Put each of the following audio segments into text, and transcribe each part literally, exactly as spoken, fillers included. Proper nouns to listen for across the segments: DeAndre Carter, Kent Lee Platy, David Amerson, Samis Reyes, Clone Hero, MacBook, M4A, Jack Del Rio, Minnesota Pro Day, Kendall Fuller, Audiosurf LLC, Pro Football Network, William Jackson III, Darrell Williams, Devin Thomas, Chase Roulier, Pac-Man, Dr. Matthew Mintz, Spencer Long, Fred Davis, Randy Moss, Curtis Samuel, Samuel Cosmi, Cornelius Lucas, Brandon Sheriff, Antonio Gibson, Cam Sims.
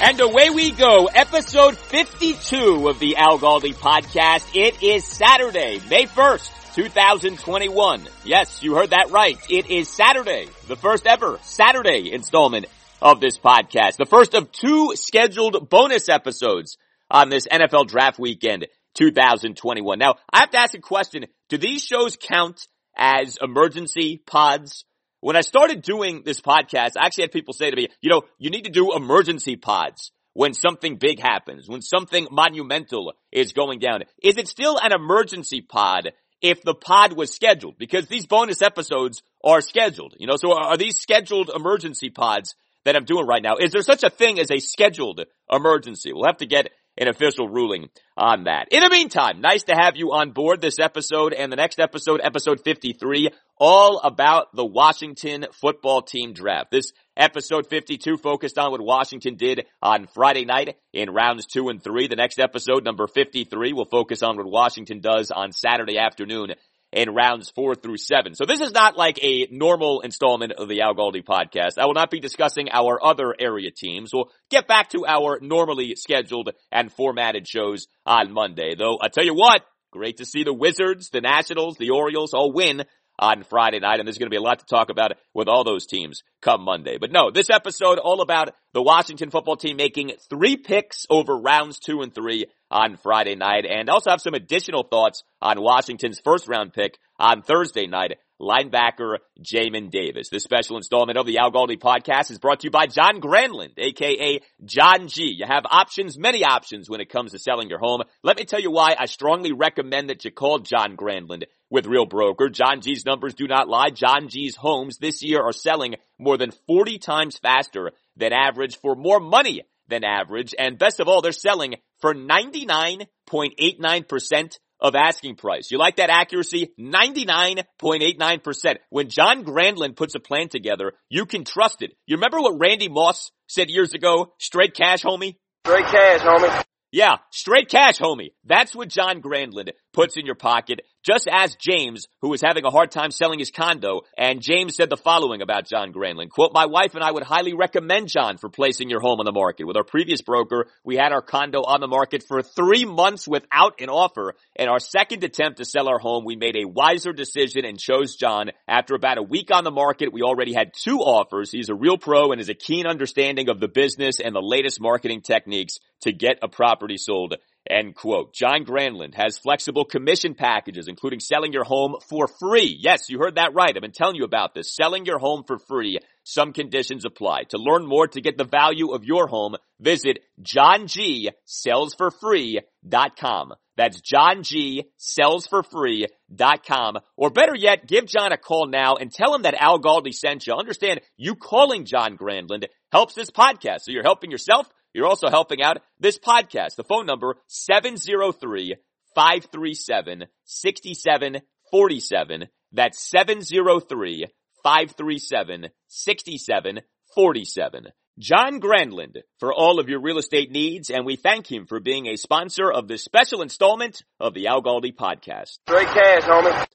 And away we go, episode fifty-two of the Al Galdi podcast. It is Saturday, May first, twenty twenty-one. Yes, you heard that right. It is Saturday, the first ever Saturday installment of this podcast. The first of two scheduled bonus episodes on this N F L Draft Weekend twenty twenty-one. Now, I have to ask a question. Do these shows count as emergency pods? When I started doing this podcast, I actually had people say to me, you know, you need to do emergency pods when something big happens, when something monumental is going down. Is it still an emergency pod if the pod was scheduled? Because these bonus episodes are scheduled, you know, so are these scheduled emergency pods that I'm doing right now? Is there such a thing as a scheduled emergency? We'll have to get an official ruling on that. In the meantime, nice to have you on board this episode and the next episode, episode fifty-three, all about the Washington football team draft. This episode fifty-two focused on what Washington did on Friday night in rounds two and three. The next episode, number fifty-three, will focus on what Washington does on Saturday afternoon in rounds four through seven. So this is not like a normal installment of the Al Galdi podcast. I will not be discussing our other area teams. We'll get back to our normally scheduled and formatted shows on Monday. Though, I tell you what, great to see the Wizards, the Nationals, the Orioles all win on Friday night, and there's going to be a lot to talk about with all those teams come Monday. But no, this episode all about the Washington football team making three picks over rounds two and three on Friday night, and also have some additional thoughts on Washington's first round pick on Thursday night, linebacker Jamin Davis. This special installment of the Al Galdi podcast is brought to you by John Granlund, aka John G. You have options, many options when it comes to selling your home. Let me tell you why I strongly recommend that you call John Granlund with Real Broker. John G's numbers do not lie. John G's homes this year are selling more than forty times faster than average for more money than average. And best of all, they're selling for ninety-nine point eight nine percent of asking price. You like that accuracy? ninety-nine point eight nine percent. When John Granlund puts a plan together, you can trust it. You remember what Randy Moss said years ago? Straight cash, homie? Straight cash, homie. Yeah, straight cash, homie. That's what John Granlund puts in your pocket. Just ask James, who was having a hard time selling his condo, and James said the following about John Granlund. Quote, my wife and I would highly recommend John for placing your home on the market. With our previous broker, we had our condo on the market for three months without an offer. In our second attempt to sell our home, we made a wiser decision and chose John. After about a week on the market, we already had two offers. He's a real pro and has a keen understanding of the business and the latest marketing techniques to get a property sold. End quote. John Granlund has flexible commission packages, including selling your home for free. Yes, you heard that right. I've been telling you about this. Selling your home for free. Some conditions apply. To learn more, to get the value of your home, visit John G Sells For Free dot com. That's John G Sells For Free dot com. Or better yet, give John a call now and tell him that Al Galdi sent you. Understand, you calling John Granlund helps this podcast. So you're helping yourself. You're also helping out this podcast. The phone number, seven oh three, five three seven, six seven four seven. That's seven oh three, five three seven, six seven four seven. John Granlund for all of your real estate needs, and we thank him for being a sponsor of this special installment of the Al Galdi podcast. Great cash, homie.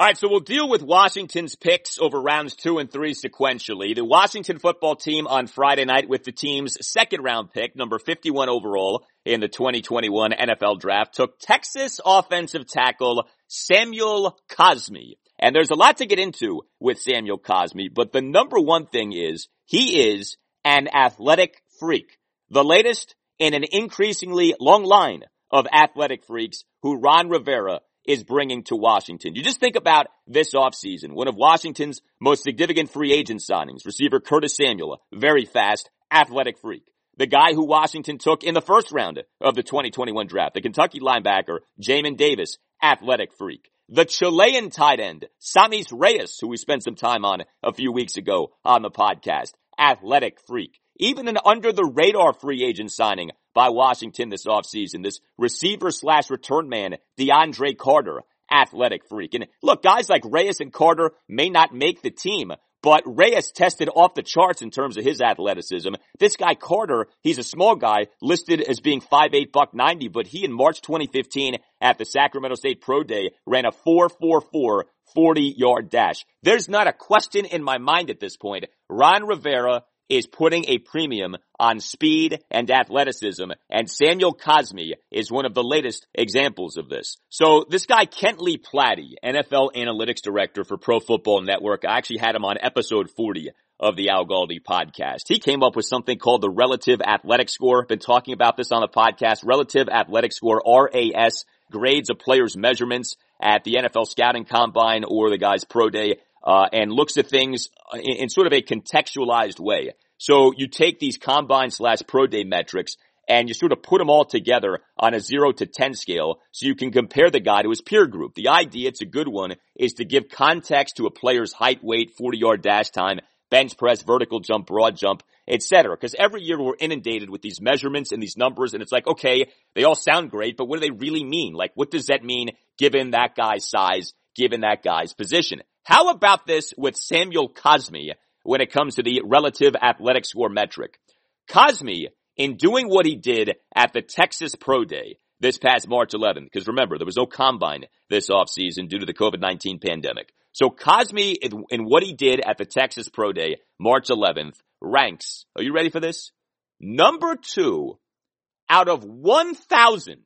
All right, so we'll deal with Washington's picks over rounds two and three sequentially. The Washington football team on Friday night with the team's second round pick, number fifty-one overall in the twenty twenty-one N F L draft, took Texas offensive tackle Samuel Cosmi. And there's a lot to get into with Samuel Cosmi, but the number one thing is he is an athletic freak. The latest in an increasingly long line of athletic freaks who Ron Rivera is bringing to Washington. You just think about this offseason. One of Washington's most significant free agent signings, receiver Curtis Samuel, very fast, athletic freak. The guy who Washington took in the first round of the twenty twenty-one draft, the Kentucky linebacker, Jamin Davis, athletic freak. The Chilean tight end, Samis Reyes, who we spent some time on a few weeks ago on the podcast, athletic freak. Even an under-the-radar free agent signing by Washington this offseason, this receiver-slash-return man, DeAndre Carter, athletic freak. And look, guys like Reyes and Carter may not make the team, but Reyes tested off the charts in terms of his athleticism. This guy Carter, he's a small guy, listed as being five eight, buck ninety, but he in March twenty fifteen at the Sacramento State Pro Day ran a four four four, forty-yard dash. There's not a question in my mind at this point. Ron Rivera is putting a premium on speed and athleticism, and Samuel Cosmi is one of the latest examples of this. So this guy, Kent Lee Platy, N F L Analytics Director for Pro Football Network, I actually had him on episode forty of the Al Galdi podcast. He came up with something called the Relative Athletic Score. Been talking about this on the podcast. Relative Athletic Score, R A S, grades a player's measurements at the N F L Scouting Combine or the guy's Pro Day, Uh, and looks at things in, in sort of a contextualized way. So you take these combine slash pro day metrics and you sort of put them all together on a zero to ten scale so you can compare the guy to his peer group. The idea, it's a good one, is to give context to a player's height, weight, forty-yard dash time, bench press, vertical jump, broad jump, et cetera. Because every year we're inundated with these measurements and these numbers, and it's like, okay, they all sound great, but what do they really mean? Like, what does that mean given that guy's size, given that guy's position? How about this with Samuel Cosmi when it comes to the relative athletic score metric? Cosmi, in doing what he did at the Texas Pro Day this past March eleventh, because remember, there was no combine this offseason due to the COVID nineteen pandemic. So Cosmi, in, in what he did at the Texas Pro Day, March eleventh, ranks, are you ready for this? Number two out of one thousand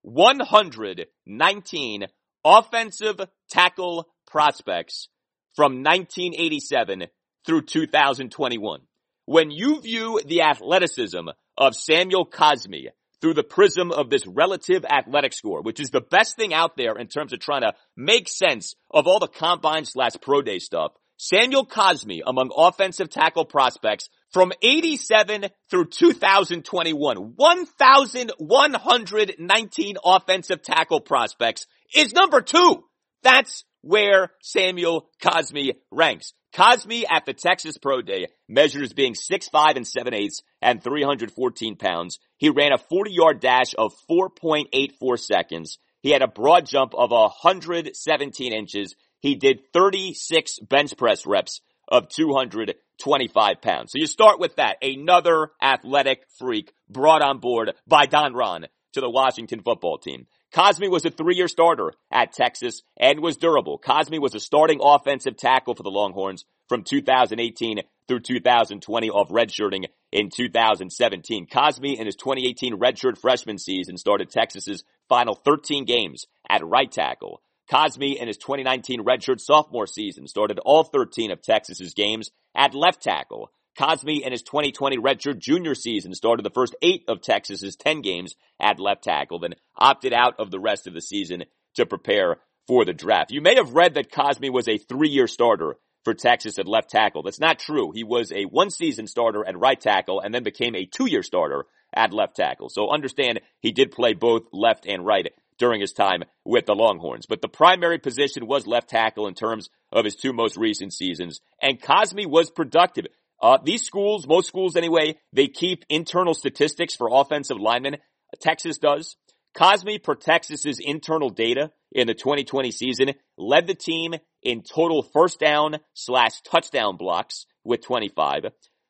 one hundred nineteen offensive tackle prospects from nineteen eighty-seven through two thousand twenty-one. When you view the athleticism of Samuel Cosmi through the prism of this relative athletic score, which is the best thing out there in terms of trying to make sense of all the combine slash pro day stuff. Samuel Cosmi among offensive tackle prospects from eighty-seven through two thousand twenty-one, one thousand one hundred nineteen offensive tackle prospects is number two. That's where Samuel Cosmi ranks. Cosmi at the Texas Pro Day measured as being six five and seven eighths and three hundred fourteen pounds. He ran a forty-yard dash of four point eight four seconds. He had a broad jump of one hundred seventeen inches. He did thirty-six bench press reps of two hundred twenty-five pounds. So you start with that. Another athletic freak brought on board by Don Ron to the Washington football team. Cosmi was a three-year starter at Texas and was durable. Cosmi was a starting offensive tackle for the Longhorns from two thousand eighteen through two thousand twenty off redshirting in two thousand seventeen. Cosmi in his twenty eighteen redshirt freshman season started Texas's final thirteen games at right tackle. Cosmi in his twenty nineteen redshirt sophomore season started all thirteen of Texas's games at left tackle. Cosmi in his twenty twenty redshirt junior season started the first eight of Texas's ten games at left tackle, then opted out of the rest of the season to prepare for the draft. You may have read that Cosmi was a three-year starter for Texas at left tackle. That's not true. He was a one-season starter at right tackle and then became a two-year starter at left tackle. So understand he did play both left and right during his time with the Longhorns. But the primary position was left tackle in terms of his two most recent seasons. And Cosmi was productive. Uh, these schools, most schools anyway, they keep internal statistics for offensive linemen. Texas does. Cosmi, per Texas's internal data in the twenty twenty season, led the team in total first down slash touchdown blocks with twenty-five,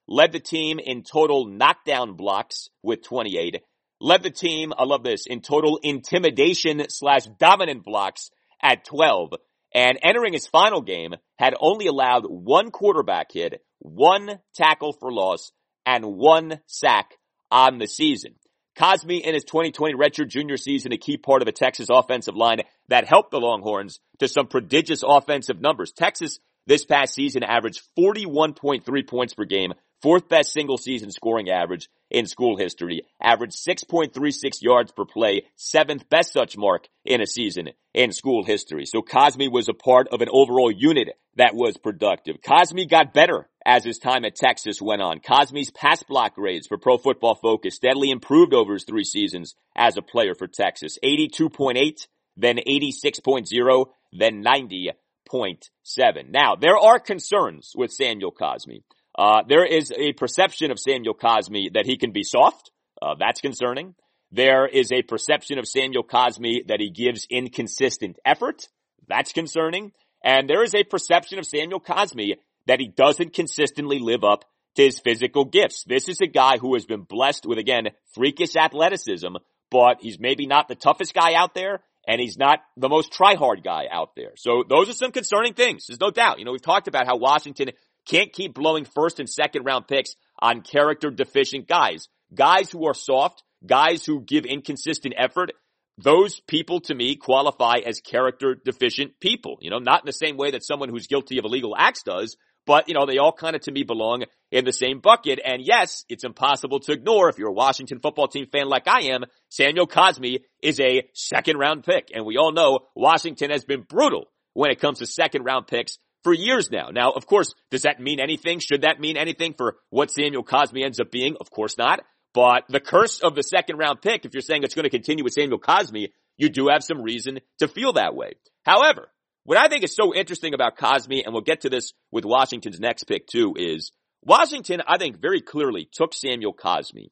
led the team in total knockdown blocks with twenty-eight, led the team, I love this, in total intimidation slash dominant blocks at twelve, and entering his final game had only allowed one quarterback hit, one tackle for loss, and one sack on the season. Cosmi in his twenty twenty redshirt junior season, a key part of a Texas offensive line that helped the Longhorns to some prodigious offensive numbers. Texas this past season averaged forty-one point three points per game, fourth best single season scoring average in school history, averaged six point three six yards per play, seventh best such mark in a season in school history. So Cosmi was a part of an overall unit that was productive. Cosmi got better as his time at Texas went on. Cosmi's pass block grades for Pro Football Focus steadily improved over his three seasons as a player for Texas. eighty-two point eight, then eighty-six point oh, then ninety point seven. Now, there are concerns with Samuel Cosmi. Uh, there is a perception of Samuel Cosmi that he can be soft. Uh, that's concerning. There is a perception of Samuel Cosmi that he gives inconsistent effort. That's concerning. And there is a perception of Samuel Cosmi that he doesn't consistently live up to his physical gifts. This is a guy who has been blessed with, again, freakish athleticism, but he's maybe not the toughest guy out there, and he's not the most try-hard guy out there. So those are some concerning things. There's no doubt. You know, we've talked about how Washington can't keep blowing first and second round picks on character deficient guys. Guys who are soft, guys who give inconsistent effort, those people to me qualify as character deficient people. You know, not in the same way that someone who's guilty of illegal acts does, but you know, they all kind of to me belong in the same bucket. And yes, it's impossible to ignore if you're a Washington football team fan like I am, Samuel Cosmi is a second round pick. And we all know Washington has been brutal when it comes to second round picks for years now. Now, of course, does that mean anything? Should that mean anything for what Samuel Cosmi ends up being? Of course not. But the curse of the second round pick, if you're saying it's going to continue with Samuel Cosmi, you do have some reason to feel that way. However, what I think is so interesting about Cosmi, and we'll get to this with Washington's next pick too, is Washington, I think, very clearly took Samuel Cosmi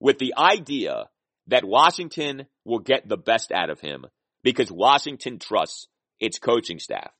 with the idea that Washington will get the best out of him because Washington trusts its coaching staff.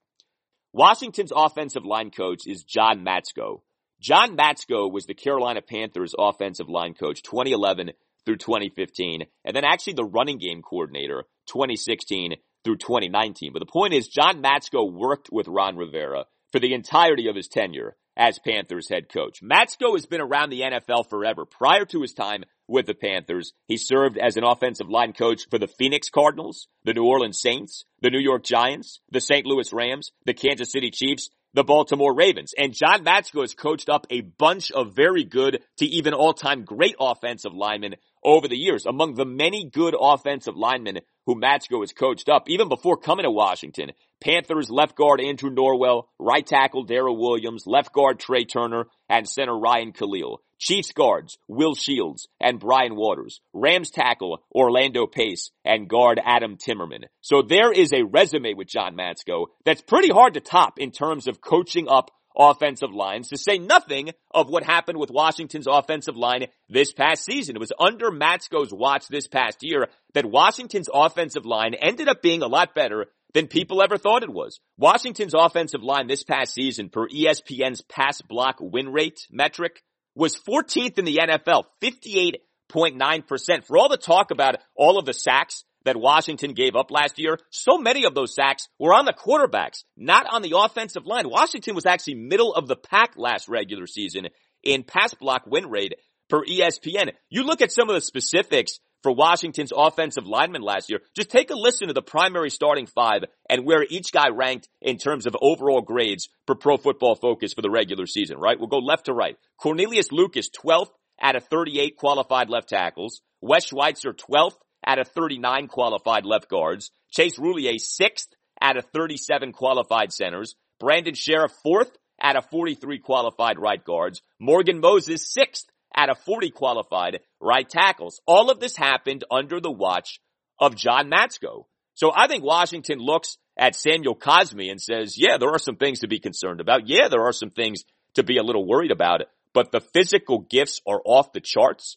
Washington's offensive line coach is John Matsko. John Matsko was the Carolina Panthers offensive line coach twenty eleven through twenty fifteen, and then actually the running game coordinator twenty sixteen through twenty nineteen. But the point is, John Matsko worked with Ron Rivera for the entirety of his tenure as Panthers head coach. Matsko has been around the N F L forever. Prior to his time with the Panthers, he served as an offensive line coach for the Phoenix Cardinals, the New Orleans Saints, the New York Giants, the Saint Louis Rams, the Kansas City Chiefs, the Baltimore Ravens. And John Matsko has coached up a bunch of very good to even all-time great offensive linemen over the years. Among the many good offensive linemen who Matsko has coached up, even before coming to Washington, Panthers left guard Andrew Norwell, right tackle Darrell Williams, left guard Trey Turner, and center Ryan Khalil. Chiefs guards Will Shields and Brian Waters. Rams tackle Orlando Pace and guard Adam Timmerman. So there is a resume with John Matsko that's pretty hard to top in terms of coaching up offensive lines, to say nothing of what happened with Washington's offensive line this past season. It was under Matsko's watch this past year that Washington's offensive line ended up being a lot better than people ever thought it was. Washington's offensive line this past season, per E S P N's pass block win rate metric, was fourteenth in the N F L, fifty-eight point nine percent. For all the talk about all of the sacks that Washington gave up last year, so many of those sacks were on the quarterbacks, not on the offensive line. Washington was actually middle of the pack last regular season in pass block win rate per E S P N. You look at some of the specifics for Washington's offensive linemen last year. Just take a listen to the primary starting five and where each guy ranked in terms of overall grades for Pro Football Focus for the regular season, right? We'll go left to right. Cornelius Lucas, twelfth out of thirty-eight qualified left tackles. Wes Schweitzer, twelfth out of thirty-nine qualified left guards. Chase Roulier, sixth out of thirty-seven qualified centers. Brandon Sheriff, fourth out of forty-three qualified right guards. Morgan Moses, sixth out of forty qualified right tackles. All of this happened under the watch of John Matsko. So I think Washington looks at Samuel Cosmi and says, yeah, there are some things to be concerned about. Yeah, there are some things to be a little worried about, but the physical gifts are off the charts.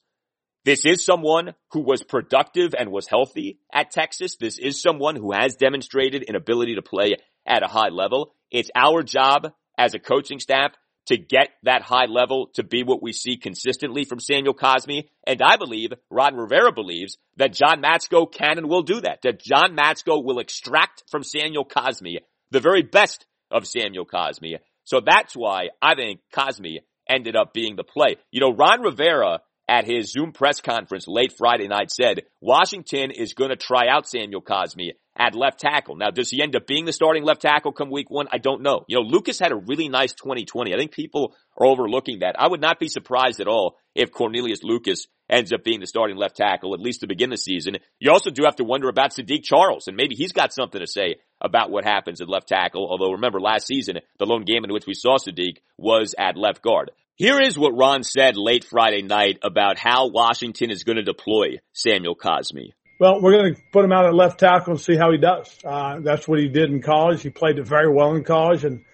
This is someone who was productive and was healthy at Texas. This is someone who has demonstrated an ability to play at a high level. It's our job as a coaching staff to get that high level to be what we see consistently from Samuel Cosmi. And I believe, Ron Rivera believes, that John Matsko can and will do that. That John Matsko will extract from Samuel Cosmi the very best of Samuel Cosmi. So that's why I think Cosmi ended up being the play. You know, Ron Rivera, at his Zoom press conference late Friday night, said Washington is going to try out Samuel Cosmi at left tackle. Now, does he end up being the starting left tackle come week one? I don't know. You know, Lucas had a really nice twenty twenty. I think people are overlooking that. I would not be surprised at all if Cornelius Lucas ends up being the starting left tackle, at least to begin the season. You also do have to wonder about Sadiq Charles, and maybe he's got something to say about what happens at left tackle. Although, remember, last season, the lone game in which we saw Sadiq was at left guard. Here is what Ron said late Friday night about how Washington is going to deploy Samuel Cosmi. Well, we're going to put him out at left tackle and see how he does. Uh, that's what he did in college. He played it very well in college, and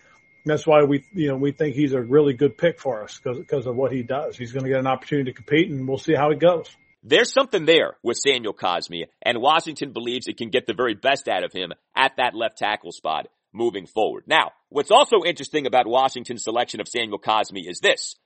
that's why we, you know, we think he's a really good pick for us because of what he does. He's going to get an opportunity to compete, and we'll see how it goes. There's something there with Samuel Cosmi, and Washington believes it can get the very best out of him at that left tackle spot moving forward. Now, what's also interesting about Washington's selection of Samuel Cosmi is this.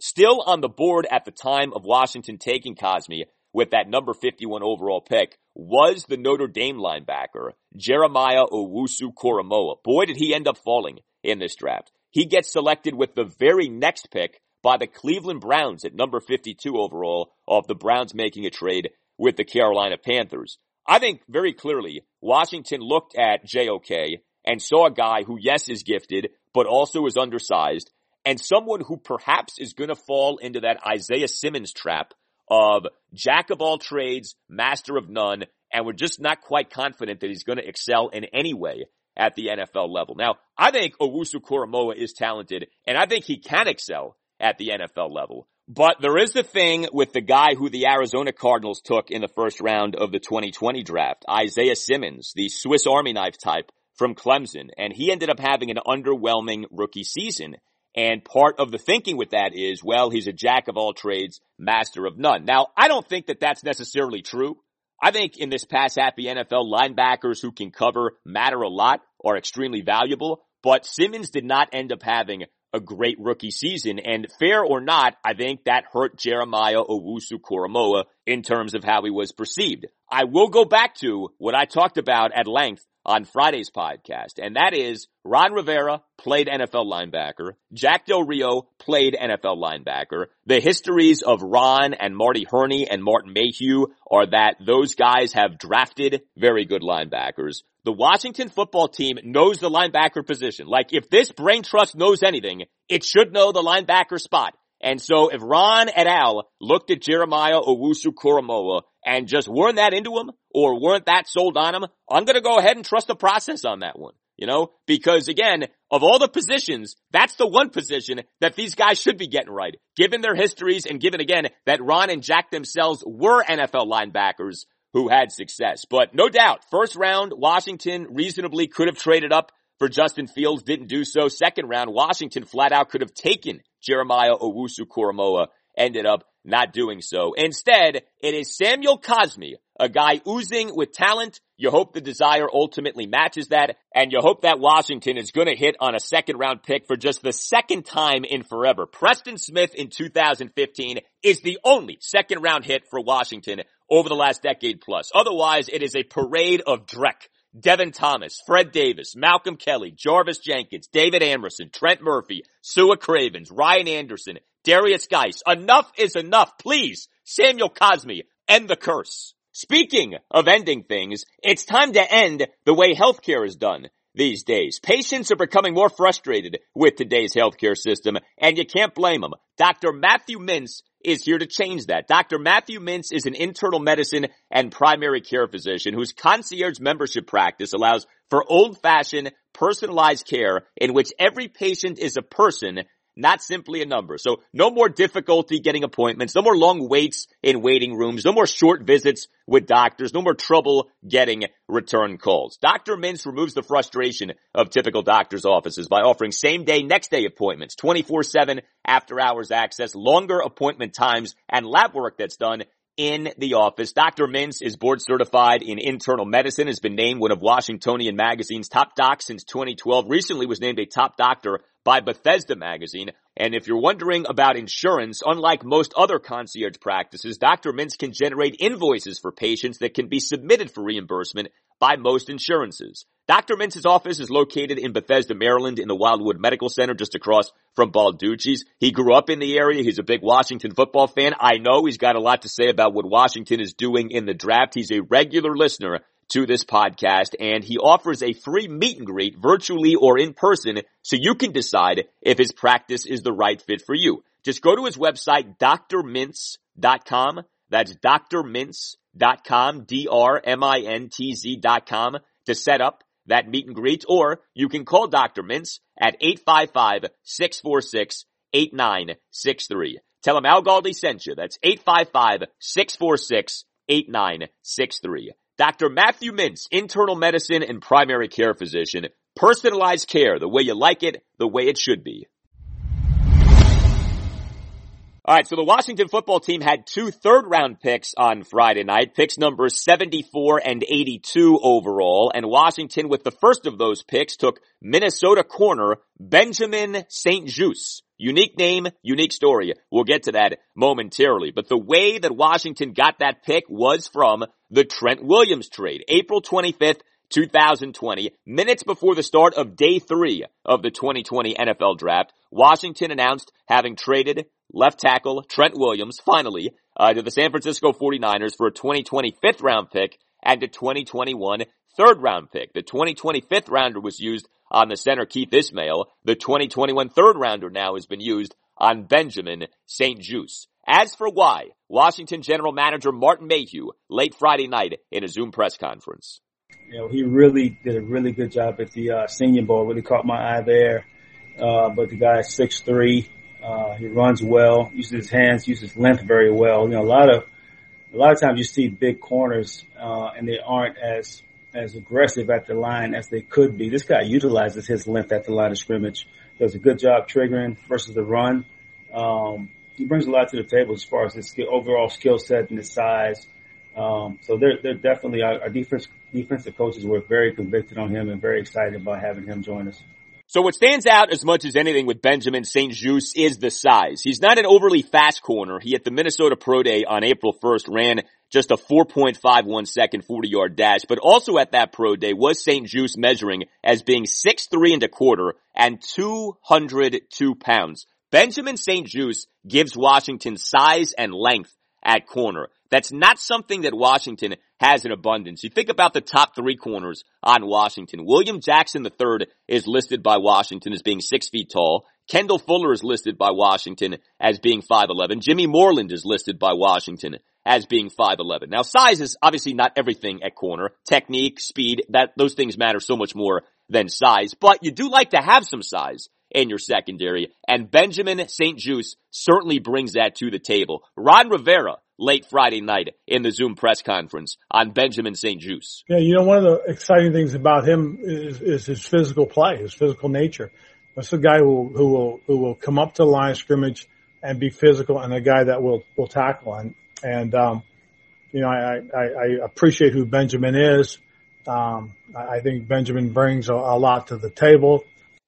Still on the board at the time of Washington taking Cosmi with that number fifty-one overall pick was the Notre Dame linebacker, Jeremiah Owusu-Koramoah. Boy, did he end up falling in this draft. He gets selected with the very next pick by the Cleveland Browns at number fifty-two overall, of the Browns making a trade with the Carolina Panthers. I think very clearly Washington looked at J O K and saw a guy who, yes, is gifted, but also is undersized, and someone who perhaps is going to fall into that Isaiah Simmons trap of jack of all trades, master of none, and we're just not quite confident that he's going to excel in any way at the N F L level. Now, I think Owusu-Koramoah is talented, and I think he can excel at the N F L level. But there is the thing with the guy who the Arizona Cardinals took in the first round of the twenty twenty draft, Isaiah Simmons, the Swiss Army knife type from Clemson, and he ended up having an underwhelming rookie season. And part of the thinking with that is, well, he's a jack of all trades, master of none. Now, I don't think that that's necessarily true. I think in this pass-happy N F L, linebackers who can cover matter a lot, are extremely valuable, but Simmons did not end up having a great rookie season, and fair or not, I think that hurt Jeremiah Owusu-Koramoah in terms of how he was perceived. I will go back to what I talked about at length on Friday's podcast, and that is Ron Rivera played N F L linebacker. Jack Del Rio played N F L linebacker. The histories of Ron and Marty Herney and Martin Mayhew are that those guys have drafted very good linebackers. The Washington football team knows the linebacker position. Like, if this brain trust knows anything, it should know the linebacker spot. And so if Ron et al. Looked at Jeremiah Owusu-Koramoah and just weren't that into him or weren't that sold on him, I'm going to go ahead and trust the process on that one, you know, because, again, of all the positions, that's the one position that these guys should be getting right, given their histories and given, again, that Ron and Jack themselves were N F L linebackers who had success. But no doubt, first round, Washington reasonably could have traded up for Justin Fields, didn't do so. Second round, Washington flat out could have taken Jeremiah Owusu-Koramoah, ended up not doing so. Instead, it is Samuel Cosmi, a guy oozing with talent. You hope the desire ultimately matches that, and you hope that Washington is going to hit on a second round pick for just the second time in forever. Preston Smith in two thousand fifteen is the only second round hit for Washington over the last decade plus. Otherwise, it is a parade of dreck. Devin Thomas, Fred Davis, Malcolm Kelly, Jarvis Jenkins, David Amerson, Trent Murphy, Sua Cravens, Ryan Anderson, Darius Geis. Enough is enough. Please, Samuel Cosmi, end the curse. Speaking of ending things, it's time to end the way healthcare is done these days. Patients are becoming more frustrated with today's healthcare system, and you can't blame them. Doctor Matthew Mintz is here to change that. Doctor Matthew Mintz is an internal medicine and primary care physician whose concierge membership practice allows for old-fashioned, personalized care in which every patient is a person, not simply a number. So no more difficulty getting appointments, no more long waits in waiting rooms, no more short visits with doctors, no more trouble getting return calls. Doctor Mintz removes the frustration of typical doctor's offices by offering same-day, next-day appointments, twenty-four seven after-hours access, longer appointment times, and lab work that's done in the office. Doctor Mintz is board certified in internal medicine, has been named one of Washingtonian Magazine's top docs since twenty twelve, recently was named a top doctor by Bethesda Magazine. And if you're wondering about insurance, unlike most other concierge practices, Doctor Mintz can generate invoices for patients that can be submitted for reimbursement by most insurances. Doctor Mintz's office is located in Bethesda, Maryland, in the Wildwood Medical Center, just across from Balducci's. He grew up in the area. He's a big Washington football fan. I know he's got a lot to say about what Washington is doing in the draft. He's a regular listener to this podcast, and he offers a free meet and greet virtually or in person so you can decide if his practice is the right fit for you. Just go to his website, D R mintz dot com. That's D R mintz dot com, D R M I N T Z dot com, to set up that meet and greet, or you can call Doctor Mintz at eight five five, six four six, eight nine six three. Tell him Al Galdi sent you. That's eight five five, six four six, eight nine six three. Doctor Matthew Mintz, internal medicine and primary care physician. Personalized care, the way you like it, the way it should be. All right, so the Washington football team had two third-round picks on Friday night, picks numbers seventy-four and eighty-two overall, and Washington, with the first of those picks, took Minnesota corner Benjamin Saint-Juste. Unique name, unique story. We'll get to that momentarily. But the way that Washington got that pick was from the Trent Williams trade. April twenty-fifth, two thousand twenty, minutes before the start of day three of the twenty twenty N F L draft, Washington announced having traded left tackle Trent Williams, finally, uh, to the San Francisco forty-niners for a twenty twenty fifth round pick and a twenty twenty-one third round pick. The twenty twenty fifth rounder was used on the center Keith Ismail. The twenty twenty-one third rounder now has been used on Benjamin Saint-Juste. As for why, Washington general manager Martin Mayhew late Friday night in a Zoom press conference. You know, he really did a really good job at the uh, Senior Bowl. Really caught my eye there. Uh, but the guy is six three. Uh, he runs well, uses his hands, uses length very well. You know, a lot of, a lot of times you see big corners, uh, and they aren't as, as aggressive at the line as they could be. This guy utilizes his length at the line of scrimmage. Does a good job triggering versus the run. Um, he brings a lot to the table as far as his skill, overall skill set and his size. Um, so they're, they're definitely, our, our defense, defensive coaches were very convicted on him and very excited about having him join us. So what stands out as much as anything with Benjamin Saint-Juste is the size. He's not an overly fast corner. He, at the Minnesota Pro Day on April first, ran just a four point five one second forty-yard dash. But also at that pro day was Saint-Juste measuring as being six three and a quarter and two hundred two pounds. Benjamin Saint-Juste gives Washington size and length at corner. That's not something that Washington has in abundance. You think about the top three corners on Washington. William Jackson the third is listed by Washington as being six feet tall. Kendall Fuller is listed by Washington as being five eleven. Jimmy Moreland is listed by Washington as being five eleven. Now, size is obviously not everything at corner. Technique, speed, that those things matter so much more than size. But you do like to have some size in your secondary, and Benjamin Saint-Juste certainly brings that to the table. Ron Rivera, late Friday night in the Zoom press conference on Benjamin Saint-Juste. Yeah, you know, one of the exciting things about him is, is his physical play, his physical nature. That's a guy who, who will who will come up to the line of scrimmage and be physical, and a guy that will will tackle. And, and um, you know, I, I, I appreciate who Benjamin is. Um, I think Benjamin brings a, a lot to the table.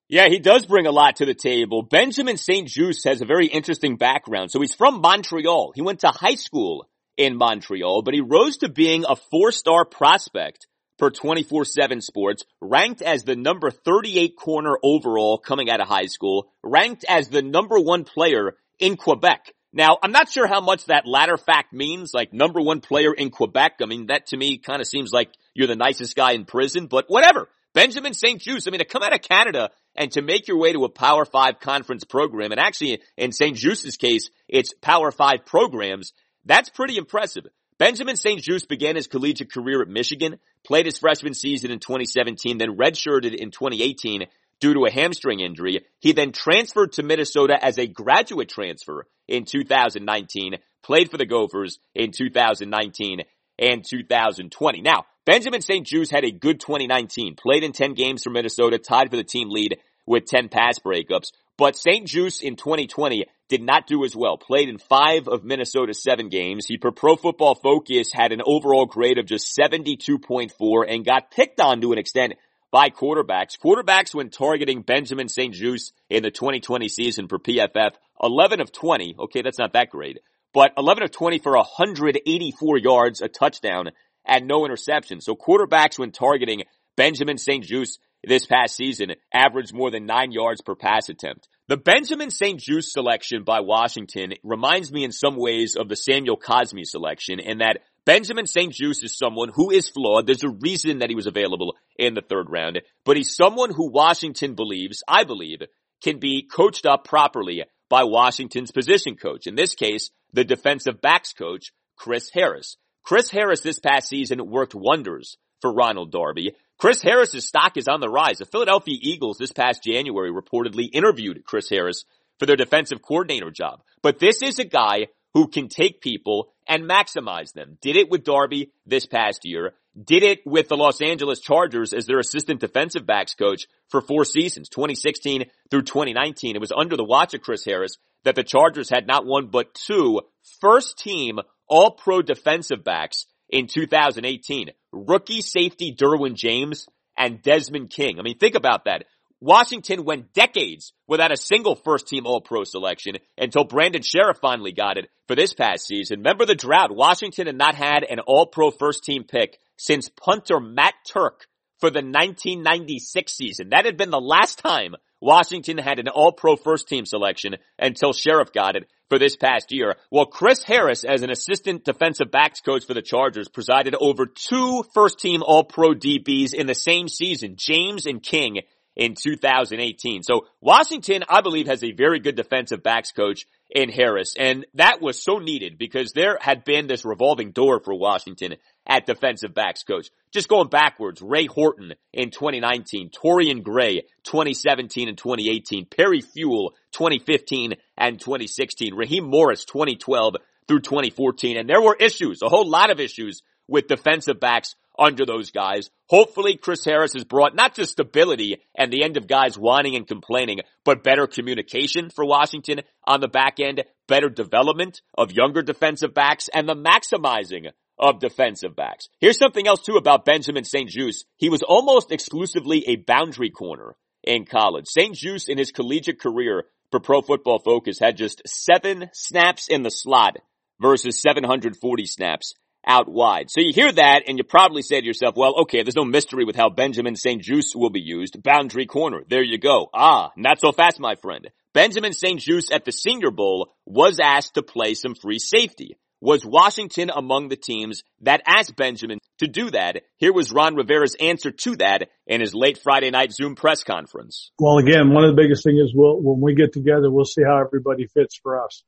Yeah, he does bring a lot to the table. Benjamin Saint-Juste has a very interesting background. So he's from Montreal. He went to high school in Montreal, but he rose to being a four-star prospect per twenty-four seven Sports, ranked as the number thirty-eight corner overall coming out of high school, ranked as the number one player in Quebec. Now, I'm not sure how much that latter fact means, like number one player in Quebec. I mean, that to me kind of seems like you're the nicest guy in prison, but whatever. Benjamin Saint-Juste, I mean, to come out of Canada and to make your way to a Power five conference program, and actually in Saint-Juste's case, it's Power five programs, that's pretty impressive. Benjamin Saint-Juste began his collegiate career at Michigan, played his freshman season in twenty seventeen, then redshirted in twenty eighteen due to a hamstring injury. He then transferred to Minnesota as a graduate transfer in two thousand nineteen, played for the Gophers in two thousand nineteen and two thousand twenty. Now, Benjamin Saint-Juste had a good twenty nineteen, played in ten games for Minnesota, tied for the team lead with ten pass breakups. But Saint-Juste in twenty twenty did not do as well, played in five of Minnesota's seven games. He, per Pro Football Focus, had an overall grade of just seventy-two point four and got picked on to an extent by quarterbacks. Quarterbacks, when targeting Benjamin Saint-Juste in the twenty twenty season per P F F, eleven of twenty. Okay, that's not that great. But eleven of twenty for one hundred eighty-four yards, a touchdown, and no interceptions. So quarterbacks, when targeting Benjamin Saint-Juste this past season, averaged more than nine yards per pass attempt. The Benjamin Saint-Juste selection by Washington reminds me in some ways of the Samuel Cosmi selection, in that Benjamin Saint-Juste is someone who is flawed. There's a reason that he was available in the third round, but he's someone who Washington believes, I believe, can be coached up properly by Washington's position coach. In this case, the defensive backs coach, Chris Harris. Chris Harris this past season worked wonders for Ronald Darby. Chris Harris's stock is on the rise. The Philadelphia Eagles this past January reportedly interviewed Chris Harris for their defensive coordinator job. But this is a guy who can take people and maximize them. Did it with Darby this past year. Did it with the Los Angeles Chargers as their assistant defensive backs coach for four seasons, twenty sixteen through twenty nineteen. It was under the watch of Chris Harris that the Chargers had not one but two first-team All-Pro defensive backs in two thousand eighteen. Rookie safety Derwin James and Desmond King. I mean, think about that. Washington went decades without a single first-team All-Pro selection until Brandon Sheriff finally got it for this past season. Remember the drought. Washington had not had an All-Pro first-team pick since punter Matt Turk for the nineteen ninety-six season. That had been the last time Washington had an All-Pro first-team selection until Sheriff got it for this past year. Well, Chris Harris, as an assistant defensive backs coach for the Chargers, presided over two first-team All-Pro D Bs in the same season, James and King, in two thousand eighteen. So Washington, I believe, has a very good defensive backs coach in Harris, and that was so needed because there had been this revolving door for Washington at defensive backs coach. Just going backwards, Ray Horton in twenty nineteen, Torian Gray twenty seventeen and twenty eighteen, Perry Fuel twenty fifteen and twenty sixteen, Raheem Morris twenty twelve through twenty fourteen, and there were issues, a whole lot of issues with defensive backs under those guys. Hopefully Chris Harris has brought not just stability and the end of guys whining and complaining, but better communication for Washington on the back end, better development of younger defensive backs, and the maximizing of defensive backs. Here's something else too about Benjamin Saint-Juste. He was almost exclusively a boundary corner in college. Saint-Juste in his collegiate career for Pro Football Focus had just seven snaps in the slot versus seven hundred forty snaps out wide. So you hear that, and you probably say to yourself, well, okay, there's no mystery with how Benjamin Saint-Juste will be used. Boundary corner. There you go. Ah, not so fast, my friend. Benjamin Saint-Juste at the Senior Bowl was asked to play some free safety. Was Washington among the teams that asked Benjamin to do that? Here was Ron Rivera's answer to that in his late Friday night Zoom press conference. Well, again, one of the biggest things is we'll, when we get together, we'll see how everybody fits for us.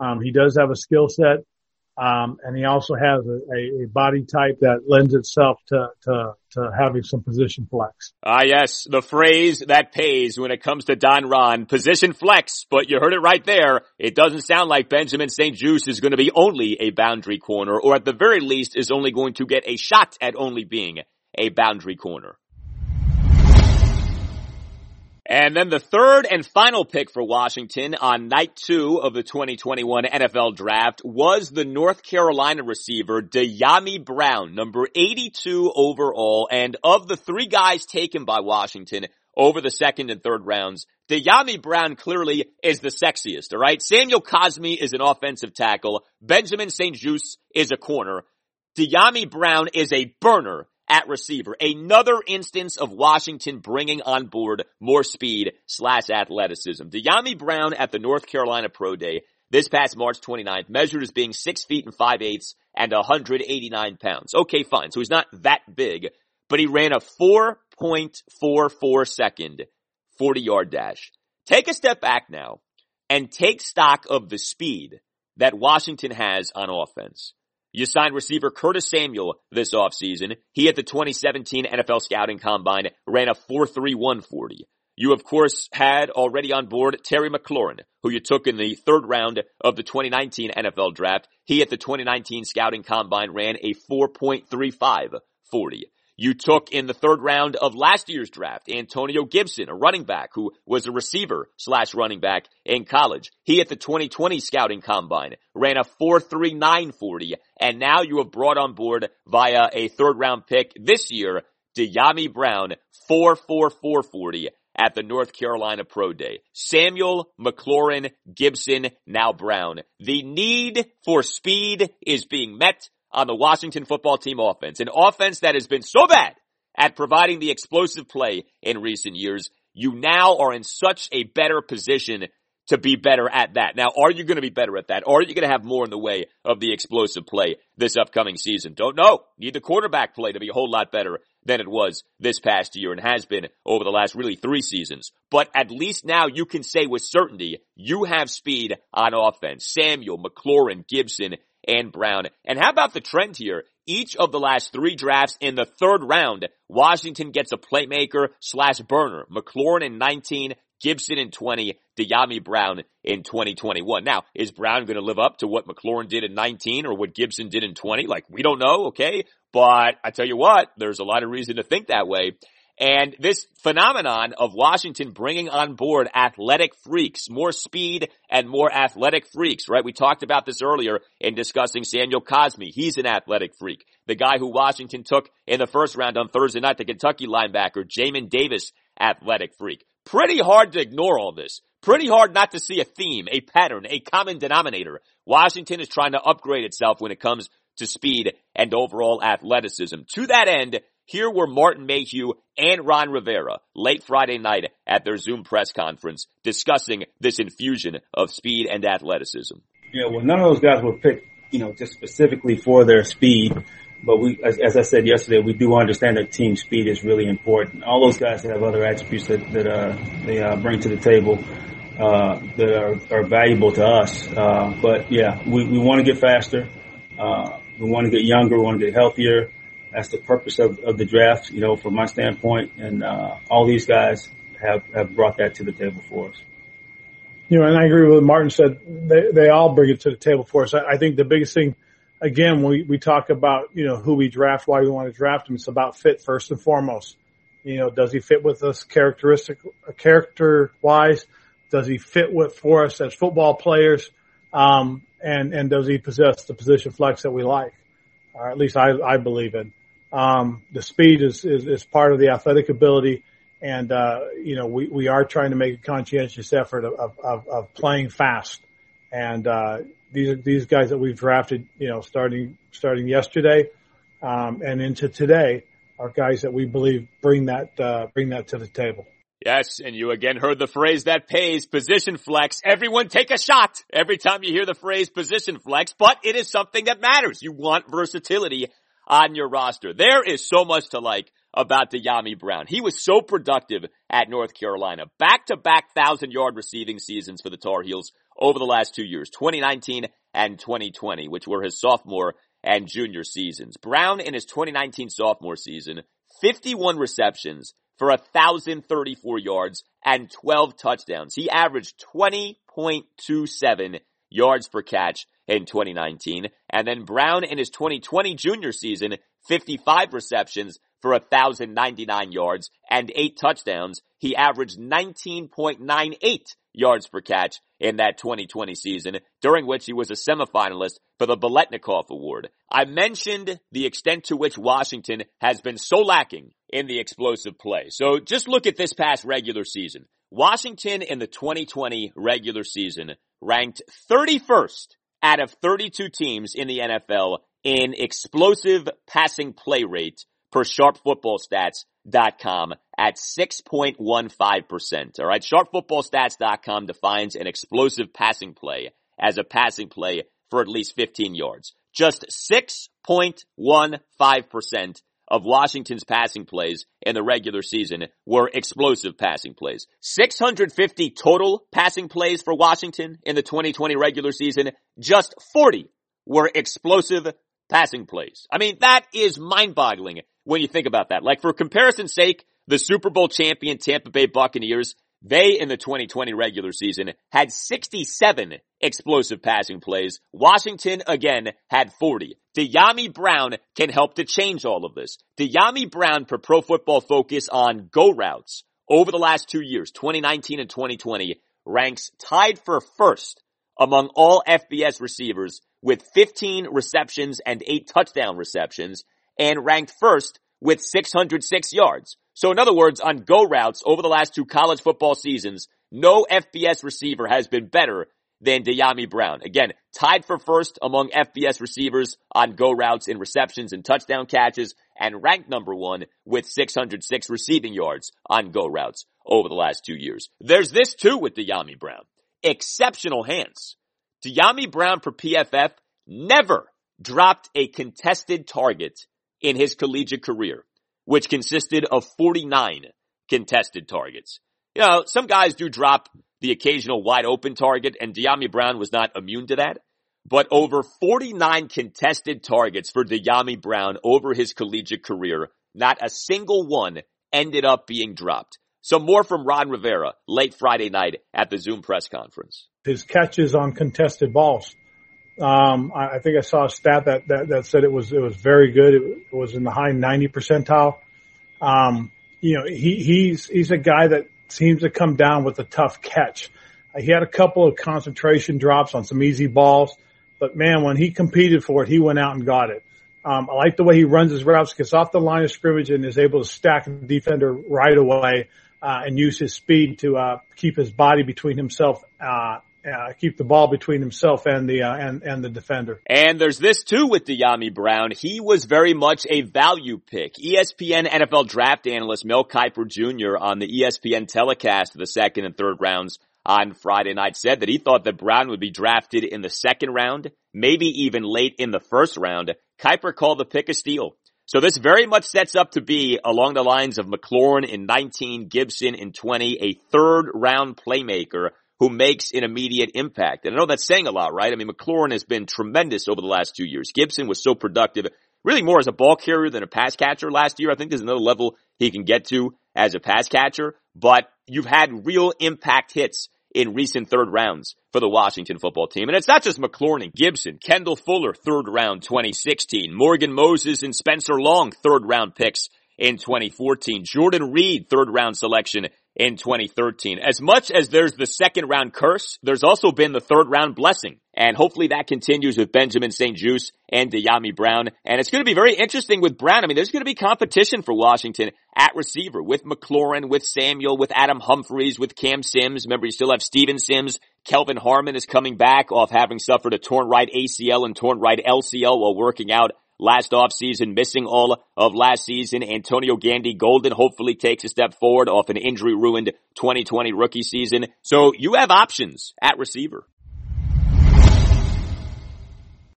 Um, he does have a skill set, um, and he also has a, a, a body type that lends itself to, to, to having some position flex. Ah, yes, the phrase that pays when it comes to Don Ron, position flex, but you heard it right there. It doesn't sound like Benjamin Saint-Juste is going to be only a boundary corner, or at the very least is only going to get a shot at only being a boundary corner. And then the third and final pick for Washington on night two of the twenty twenty-one N F L Draft was the North Carolina receiver Dyami Brown, number eighty-two overall. And of the three guys taken by Washington over the second and third rounds, Dyami Brown clearly is the sexiest, all right? Samuel Cosmi is an offensive tackle. Benjamin Saint-Juste is a corner. Dyami Brown is a burner at receiver. Another instance of Washington bringing on board more speed slash athleticism. Dyami Brown at the North Carolina Pro Day this past March twenty-ninth measured as being six feet and five eighths and one hundred eighty-nine pounds. Okay, fine. So he's not that big, but he ran a four point four four second forty yard dash. Take a step back now and take stock of the speed that Washington has on offense. You signed receiver Curtis Samuel this offseason. He at the twenty seventeen N F L Scouting Combine ran a four three one forty. You, of course, had already on board Terry McLaurin, who you took in the third round of the twenty nineteen N F L Draft. He at the twenty nineteen Scouting Combine ran a four point three five forty. You took in the third round of last year's draft Antonio Gibson, a running back who was a receiver slash running back in college. He at the twenty twenty Scouting Combine ran a four three nine forty, and now you have brought on board via a third round pick this year, Dyami Brown, four four four forty at the North Carolina Pro Day. Samuel, McLaurin, Gibson, now Brown. The need for speed is being met on the Washington football team offense, an offense that has been so bad at providing the explosive play in recent years. You now are in such a better position to be better at that. Now, are you going to be better at that? Or are you going to have more in the way of the explosive play this upcoming season? Don't know. Need the quarterback play to be a whole lot better than it was this past year and has been over the last really three seasons. But at least now you can say with certainty you have speed on offense. Samuel, McLaurin, Gibson, and Brown. And how about the trend here? Each of the last three drafts in the third round, Washington gets a playmaker slash burner. McLaurin in nineteen, Gibson in twenty, Dyami Brown in twenty twenty-one. Now, is Brown going to live up to what McLaurin did in nineteen or what Gibson did in twenty? Like, we don't know, okay? But I tell you what, there's a lot of reason to think that way. And this phenomenon of Washington bringing on board athletic freaks, more speed and more athletic freaks, right? We talked about this earlier in discussing Samuel Cosmi. He's an athletic freak. The guy who Washington took in the first round on Thursday night, the Kentucky linebacker, Jamin Davis, athletic freak. Pretty hard to ignore all this. Pretty hard not to see a theme, a pattern, a common denominator. Washington is trying to upgrade itself when it comes to speed and overall athleticism. To that end, here were Martin Mayhew and Ron Rivera late Friday night at their Zoom press conference discussing this infusion of speed and athleticism. Yeah, well, none of those guys were picked, you know, just specifically for their speed. But we, as, as I said yesterday, we do understand that team speed is really important. All those guys have other attributes that, that uh, they uh, bring to the table uh, that are, are valuable to us. Uh, but, yeah, we, we want to get faster. Uh, we want to get younger. We want to get healthier. That's the purpose of, of the draft, you know, from my standpoint. And uh, all these guys have, have brought that to the table for us. You know, and I agree with what Martin said. They, they all bring it to the table for us. I, I think the biggest thing, again, when we, we talk about, you know, who we draft, why we want to draft him, it's about fit first and foremost. You know, does he fit with us characteristic, character-wise? Does he fit with for us as football players? Um, and, and does he possess the position flex that we like? Or at least I, I believe in. Um, the speed is, is, is part of the athletic ability. And, uh, you know, we, we are trying to make a conscientious effort of, of, of playing fast And uh, these are these guys that we've drafted, you know, starting starting yesterday um, and into today are guys that we believe bring that uh, bring that to the table. Yes, and you again heard the phrase that pays, position flex. Everyone take a shot every time you hear the phrase position flex, but it is something that matters. You want versatility on your roster. There is so much to like about Dyami Brown. He was so productive at North Carolina. Back-to-back thousand-yard receiving seasons for the Tar Heels over the last two years, twenty nineteen and twenty twenty, which were his sophomore and junior seasons. Brown, in his twenty nineteen sophomore season, fifty-one receptions for one thousand thirty-four yards and twelve touchdowns. He averaged twenty point two seven yards per catch in twenty nineteen. And then Brown, in his twenty twenty junior season, fifty-five receptions for one thousand ninety-nine yards and eight touchdowns. He averaged nineteen point nine eight yards per catch in that twenty twenty season, during which he was a semifinalist for the Biletnikoff Award. I mentioned the extent to which Washington has been so lacking in the explosive play. So just look at this past regular season. Washington in the twenty twenty regular season ranked thirty-first out of thirty-two teams in the N F L in explosive passing play rate per sharp football stats dot com at six point one five percent. All right, sharp football stats dot com defines an explosive passing play as a passing play for at least fifteen yards. Just six point one five percent of Washington's passing plays in the regular season were explosive passing plays. six hundred fifty total passing plays for Washington in the twenty twenty regular season. Just forty were explosive passing plays. I mean, that is mind-boggling when you think about that. Like, for comparison's sake, the Super Bowl champion Tampa Bay Buccaneers, they in the twenty twenty regular season had sixty-seven explosive passing plays. Washington again had forty. Dyami Brown can help to change all of this. Dyami Brown, per Pro Football Focus, on go routes over the last two years, twenty nineteen and twenty twenty, ranks tied for first among all F B S receivers with fifteen receptions and eight touchdown receptions, and ranked first with six hundred six yards. So in other words, on go routes over the last two college football seasons, no F B S receiver has been better than Dyami Brown. Again, tied for first among F B S receivers on go routes in receptions and touchdown catches, and ranked number one with six hundred six receiving yards on go routes over the last two years. There's this too with Dyami Brown. Exceptional hands. Dyami Brown, per P F F, never dropped a contested target in his collegiate career, which consisted of forty-nine contested targets. You know, some guys do drop the occasional wide open target, and Dyami Brown was not immune to that. But over forty-nine contested targets for Dyami Brown over his collegiate career, not a single one ended up being dropped. Some more from Ron Rivera late Friday night at the Zoom press conference. His catches on contested balls. Um, I, I think I saw a stat that, that, that said it was, it was very good. It, it was in the high ninety percentile. Um, you know, he, he's, he's a guy that seems to come down with a tough catch. Uh, he had a couple of concentration drops on some easy balls, but man, when he competed for it, he went out and got it. Um, I like the way he runs his routes, gets off the line of scrimmage and is able to stack the defender right away. Uh, and use his speed to uh, keep his body between himself, uh, uh, keep the ball between himself and the uh, and and the defender. And there's this too with Dyami Brown. He was very much a value pick. E S P N N F L draft analyst Mel Kiper Junior on the E S P N telecast of the second and third rounds on Friday night said that he thought that Brown would be drafted in the second round, maybe even late in the first round. Kiper called the pick a steal. So this very much sets up to be along the lines of McLaurin in nineteen, Gibson in twenty, a third round playmaker who makes an immediate impact. And I know that's saying a lot, right? I mean, McLaurin has been tremendous over the last two years. Gibson was so productive, really more as a ball carrier than a pass catcher last year. I think there's another level he can get to as a pass catcher, but you've had real impact hits in recent third rounds for the Washington football team. And it's not just McLaurin and Gibson. Kendall Fuller, third round twenty sixteen. Morgan Moses and Spencer Long, third round picks in twenty fourteen. Jordan Reed, third round selection in twenty thirteen. As much as there's the second round curse, there's also been the third round blessing. And hopefully that continues with Benjamin Saint-Juste and Dyami Brown. And it's going to be very interesting with Brown. I mean, there's going to be competition for Washington at receiver with McLaurin, with Samuel, with Adam Humphries, with Cam Sims. Remember, you still have Steven Sims Kelvin Harmon is coming back off having suffered a torn right A C L and torn right L C L while working out last offseason, missing all of last season. Antonio Gandy-Golden hopefully takes a step forward off an injury-ruined twenty twenty rookie season. So you have options at receiver.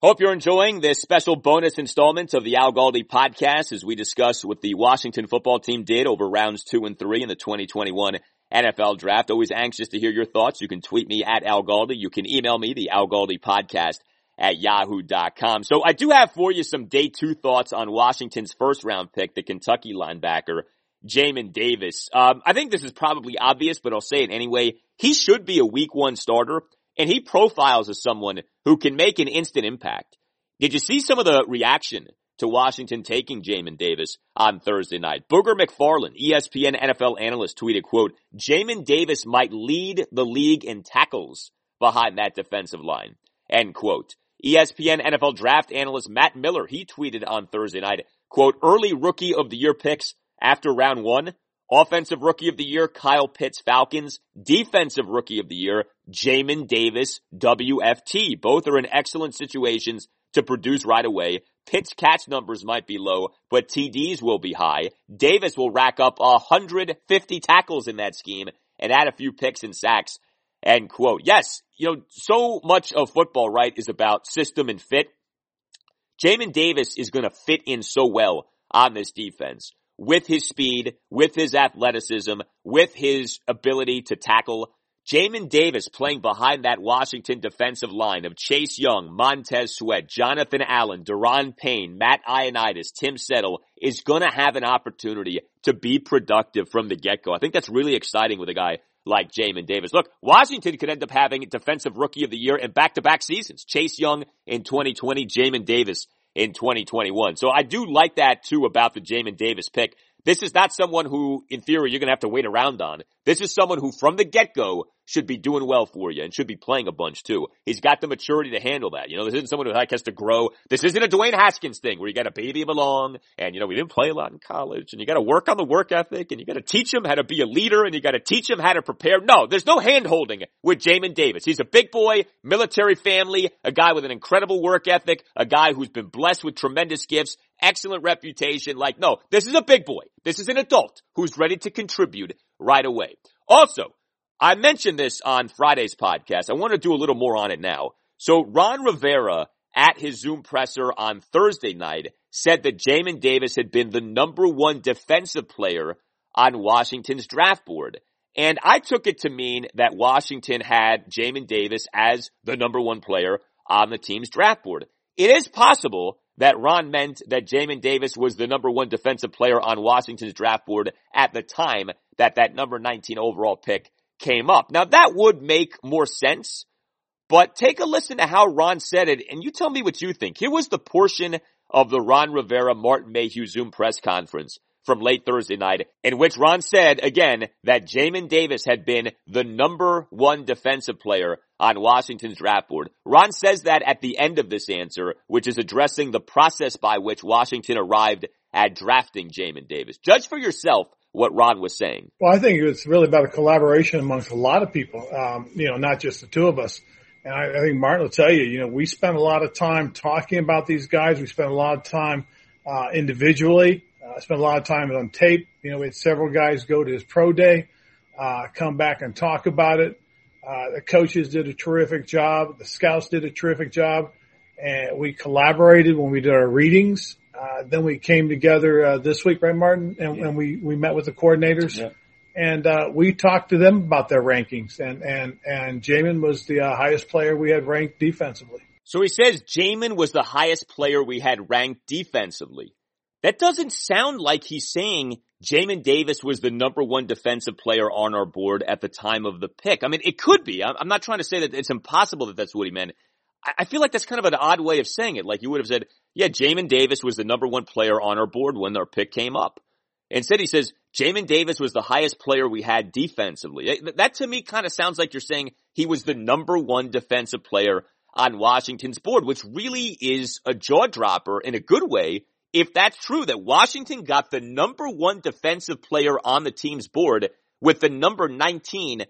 Hope you're enjoying this special bonus installment of the Al Galdi podcast as we discuss what the Washington football team did over rounds two and three in the twenty twenty-one N F L draft. Always anxious to hear your thoughts. You can tweet me at Al Galdi. You can email me, the Al Galdi podcast at yahoo dot com. So I do have for you some day two thoughts on Washington's first round pick, the Kentucky linebacker, Jamin Davis. Um, I think this is probably obvious, but I'll say it anyway. He should be a week one starter. And he profiles as someone who can make an instant impact. Did you see some of the reaction to Washington taking Jamin Davis on Thursday night? Booger McFarland, E S P N N F L analyst, tweeted, quote, "Jamin Davis might lead the league in tackles behind that defensive line," end quote. E S P N N F L draft analyst Matt Miller, he tweeted on Thursday night, quote, "Early rookie of the year picks after round one. Offensive Rookie of the Year, Kyle Pitts, Falcons. Defensive Rookie of the Year, Jamin Davis, W F T. Both are in excellent situations to produce right away. Pitts' catch numbers might be low, but T Ds will be high. Davis will rack up one hundred fifty tackles in that scheme and add a few picks and sacks," end quote. Yes, you know, so much of football, right, is about system and fit. Jamin Davis is going to fit in so well on this defense, with his speed, with his athleticism, with his ability to tackle. Jamin Davis playing behind that Washington defensive line of Chase Young, Montez Sweat, Jonathan Allen, Deron Payne, Matt Ioannidis, Tim Settle is going to have an opportunity to be productive from the get-go. I think that's really exciting with a guy like Jamin Davis. Look, Washington could end up having Defensive Rookie of the Year in back-to-back seasons. Chase Young in twenty twenty, Jamin Davis in twenty twenty-one. So I do like that too about the Jamin Davis pick. This is not someone who, in theory, you're going to have to wait around on. This is someone who, from the get-go, should be doing well for you and should be playing a bunch too. He's got the maturity to handle that. You know, this isn't someone who like has to grow. This isn't a Dwayne Haskins thing where you got to baby him along and, you know, we didn't play a lot in college and you got to work on the work ethic and you got to teach him how to be a leader and you got to teach him how to prepare. No, there's no hand-holding with Jamin Davis. He's a big boy, military family, a guy with an incredible work ethic, a guy who's been blessed with tremendous gifts, excellent reputation. Like, no, this is a big boy. This is an adult who's ready to contribute right away. Also, I mentioned this on Friday's podcast. I want to do a little more on it now. So Ron Rivera, at his Zoom presser on Thursday night, said that Jamin Davis had been the number one defensive player on Washington's draft board. And I took it to mean that Washington had Jamin Davis as the number one player on the team's draft board. It is possible that Ron meant that Jamin Davis was the number one defensive player on Washington's draft board at the time that that number nineteen overall pick came up. Now that would make more sense, but take a listen to how Ron said it and you tell me what you think. Here was the portion of the Ron Rivera Martin Mayhew Zoom press conference from late Thursday night in which Ron said again that Jamin Davis had been the number one defensive player on Washington's draft board. Ron says that at the end of this answer, which is addressing the process by which Washington arrived at drafting Jamin Davis. Judge for yourself what Ron was saying. Well, I think it's really about a collaboration amongst a lot of people, um, you know, not just the two of us. And I, I think Martin will tell you, you know, we spent a lot of time talking about these guys. We spent a lot of time uh individually. I uh, spent a lot of time on tape. You know, we had several guys go to his pro day, uh come back and talk about it. Uh The coaches did a terrific job. The scouts did a terrific job. And we collaborated when we did our readings. Uh, then we came together uh, this week, right, Martin? And, yeah. and we, we met with the coordinators. Yeah. And uh, we talked to them about their rankings. And, and, and Jamin was the uh, highest player we had ranked defensively. So he says Jamin was the highest player we had ranked defensively. That doesn't sound like he's saying Jamin Davis was the number one defensive player on our board at the time of the pick. I mean, it could be. I'm not trying to say that it's impossible that that's what he meant. I feel like that's kind of an odd way of saying it. Like you would have said, yeah, Jamin Davis was the number one player on our board when our pick came up. Instead, he says, Jamin Davis was the highest player we had defensively. That to me kind of sounds like you're saying he was the number one defensive player on Washington's board, which really is a jaw dropper in a good way. If that's true, that Washington got the number one defensive player on the team's board with the number nineteen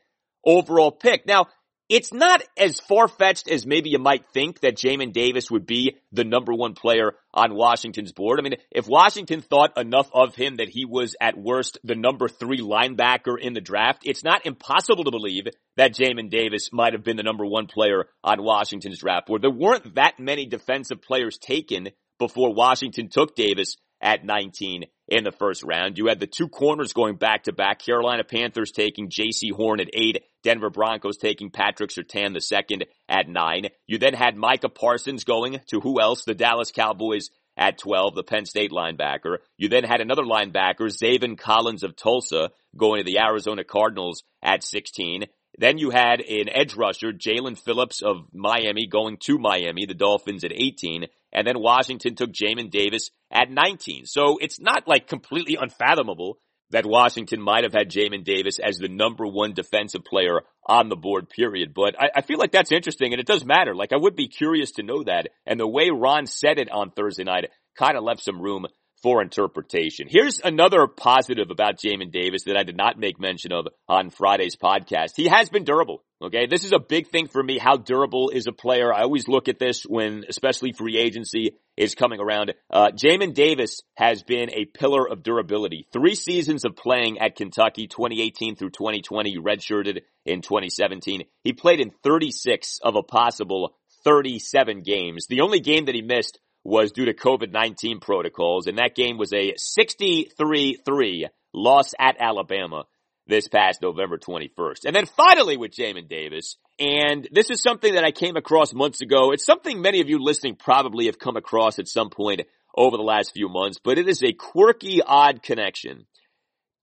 overall pick. Now, it's not as far-fetched as maybe you might think that Jamin Davis would be the number one player on Washington's board. I mean, if Washington thought enough of him that he was at worst the number three linebacker in the draft, it's not impossible to believe that Jamin Davis might have been the number one player on Washington's draft board. There weren't that many defensive players taken before Washington took Davis at nineteen in the first round. You had the two corners going back-to-back, Carolina Panthers taking J C Horn at eight, Denver Broncos taking Patrick Surtain the second at nine. You then had Micah Parsons going to who else? The Dallas Cowboys at twelve, the Penn State linebacker. You then had another linebacker, Zaven Collins of Tulsa, going to the Arizona Cardinals at sixteen. Then you had an edge rusher, Jalen Phillips of Miami, going to Miami, the Dolphins at eighteen. And then Washington took Jamin Davis at nineteen. So it's not like completely unfathomable that Washington might have had Jamin Davis as the number one defensive player on the board, period. But I, I feel like that's interesting, and it does matter. Like, I would be curious to know that. And the way Ron said it on Thursday night kind of left some room for interpretation. Here's another positive about Jamin Davis that I did not make mention of on Friday's podcast. He has been durable. Okay, this is a big thing for me. How durable is a player? I always look at this when, especially free agency is coming around. Uh, Jamin Davis has been a pillar of durability. Three seasons of playing at Kentucky, twenty eighteen through twenty twenty, redshirted in twenty seventeen. He played in thirty-six of a possible thirty-seven games. The only game that he missed was due to COVID nineteen protocols, and that game was a sixty-three three loss at Alabama this past November twenty-first. And then finally with Jamin Davis, and this is something that I came across months ago. It's something many of you listening probably have come across at some point over the last few months, but it is a quirky, odd connection.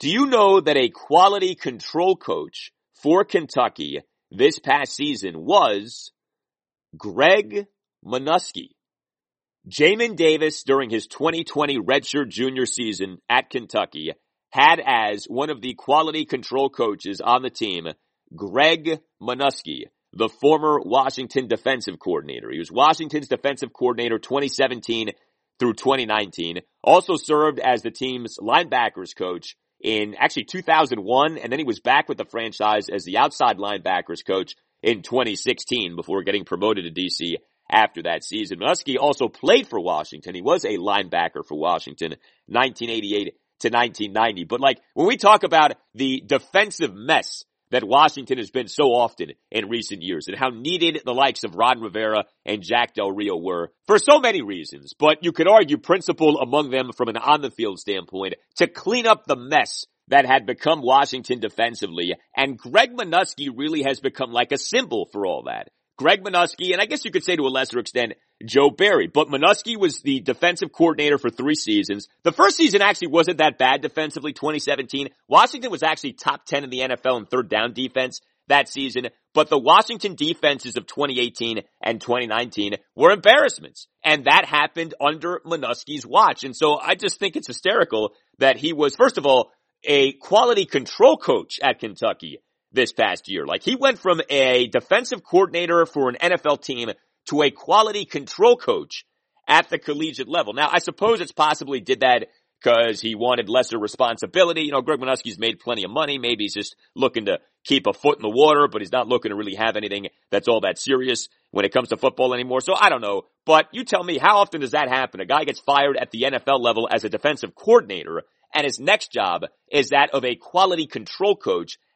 Do you know that a quality control coach for Kentucky this past season was Greg Minuski? Jamin Davis, during his twenty twenty redshirt junior season at Kentucky, had as one of the quality control coaches on the team Greg Minuski, the former Washington defensive coordinator. He was Washington's defensive coordinator twenty seventeen through twenty nineteen. Also served as the team's linebackers coach in actually two thousand one, and then he was back with the franchise as the outside linebackers coach in twenty sixteen before getting promoted to D C after that season. Minuski also played for Washington. He was a linebacker for Washington, nineteen eighty-eight to nineteen ninety. But like, when we talk about the defensive mess that Washington has been so often in recent years and how needed the likes of Ron Rivera and Jack Del Rio were for so many reasons, but you could argue principal among them from an on-the-field standpoint, to clean up the mess that had become Washington defensively. And Greg Minuski really has become like a symbol for all that. Greg Minuski, and I guess you could say to a lesser extent, Joe Barry. But Minuski was the defensive coordinator for three seasons. The first season actually wasn't that bad defensively, twenty seventeen. Washington was actually top ten in the N F L in third down defense that season. But the Washington defenses of twenty eighteen and twenty nineteen were embarrassments. And that happened under Minuski's watch. And so I just think it's hysterical that he was, first of all, a quality control coach at Kentucky this past year. Like, he went from a defensive coordinator for an N F L team to a quality control coach at the collegiate level. Now, I suppose it's possibly did that because he wanted lesser responsibility. You know, Greg Minuski's made plenty of money. Maybe he's just looking to keep a foot in the water, but he's not looking to really have anything that's all that serious when it comes to football anymore. So I don't know. But you tell me, how often does that happen? A guy gets fired at the N F L level as a defensive coordinator, and his next job is that of a quality control coach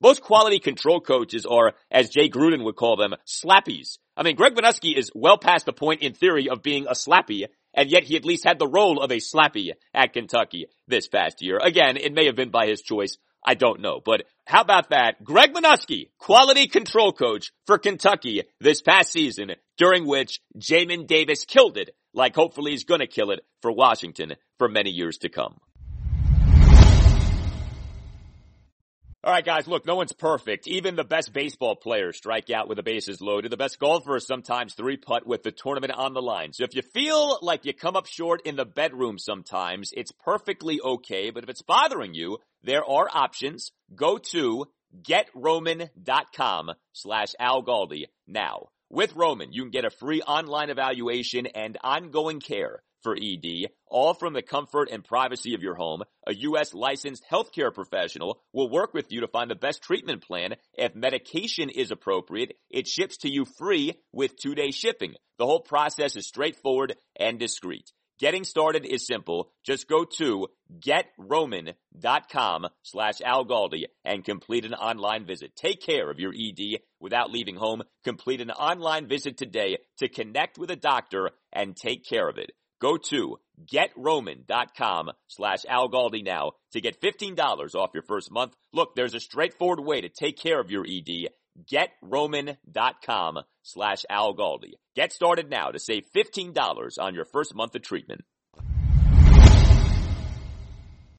Most quality control coaches are, as Jay Gruden would call them, slappies. I mean, Greg Minuski is well past the point in theory of being a slappy, and yet he at least had the role of a slappy at Kentucky this past year. Again, it may have been by his choice. I don't know. But how about that? Greg Minuski, quality control coach for Kentucky this past season, during which Jamin Davis killed it, like hopefully he's going to kill it for Washington for many years to come. All right, guys, look, no one's perfect. Even the best baseball players strike out with the bases loaded. The best golfers sometimes three-putt with the tournament on the line. So if you feel like you come up short in the bedroom sometimes, it's perfectly okay. But if it's bothering you, there are options. Go to GetRoman.com slash Al Galdi now. With Roman, you can get a free online evaluation and ongoing care for E D, all from the comfort and privacy of your home. A U S licensed healthcare professional will work with you to find the best treatment plan. If medication is appropriate, it ships to you free with two-day shipping. The whole process is straightforward and discreet. Getting started is simple. Just go to GetRoman.com slash Al Galdi and complete an online visit. Take care of your E D without leaving home. Complete an online visit today to connect with a doctor and take care of it. Go to GetRoman.com slash Al Galdi now to get fifteen dollars off your first month. Look, there's a straightforward way to take care of your E D. GetRoman.com slash Al Galdi. Get started now to save fifteen dollars on your first month of treatment.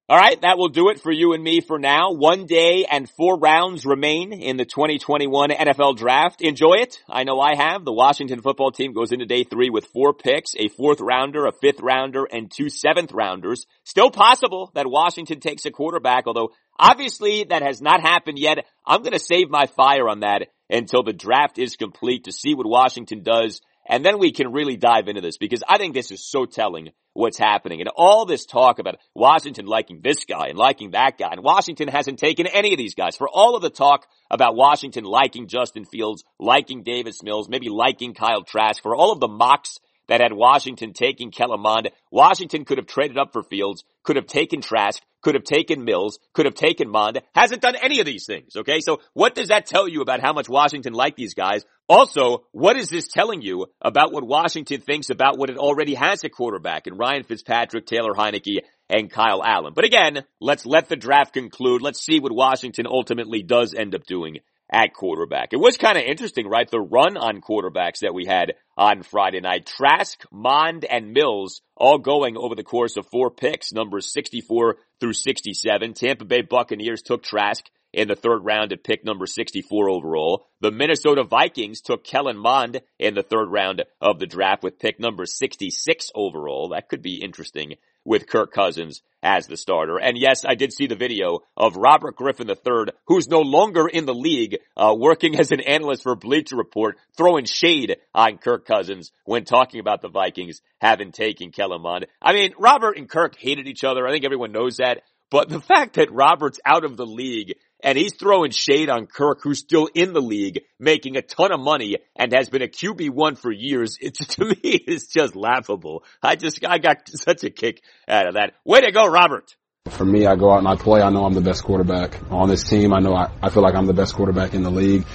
All right, that will do it for you and me for now. One day and four rounds remain in the twenty twenty-one N F L Draft. Enjoy it. I know I have. The Washington football team goes into day three with four picks, a fourth rounder, a fifth rounder, and two seventh rounders. Still possible that Washington takes a quarterback, although obviously that has not happened yet. I'm going to save my fire on that until the draft is complete to see what Washington does. And then we can really dive into this, because I think this is so telling what's happening. And all this talk about Washington liking this guy and liking that guy, and Washington hasn't taken any of these guys. For all of the talk about Washington liking Justin Fields, liking Davis Mills, maybe liking Kyle Trask, for all of the mocks that had Washington taking Kellermond, Washington could have traded up for Fields, could have taken Trask, could have taken Mills, could have taken Mond, hasn't done any of these things, okay? So what does that tell you about how much Washington liked these guys? Also, what is this telling you about what Washington thinks about what it already has at quarterback in Ryan Fitzpatrick, Taylor Heineke, and Kyle Allen? But again, let's let the draft conclude. Let's see what Washington ultimately does end up doing at quarterback. It was kind of interesting, right? The run on quarterbacks that we had on Friday night. Trask, Mond, and Mills all going over the course of four picks, numbers sixty-four through sixty-seven. Tampa Bay Buccaneers took Trask in the third round at pick number sixty-four overall. The Minnesota Vikings took Kellen Mond in the third round of the draft with pick number sixty-six overall. That could be interesting with Kirk Cousins as the starter. And yes, I did see the video of Robert Griffin the third, who's no longer in the league, uh, working as an analyst for Bleacher Report, throwing shade on Kirk Cousins when talking about the Vikings having taken Kellen Mond. I mean, Robert and Kirk hated each other. I think everyone knows that. But the fact that Robert's out of the league and he's throwing shade on Kirk, who's still in the league, making a ton of money and has been a Q B one for years, it, to me, is just laughable. I just, I got such a kick out of that. Way to go, Robert. For me, I go out and I play. I know I'm the best quarterback on this team. I know I, I feel like I'm the best quarterback in the league.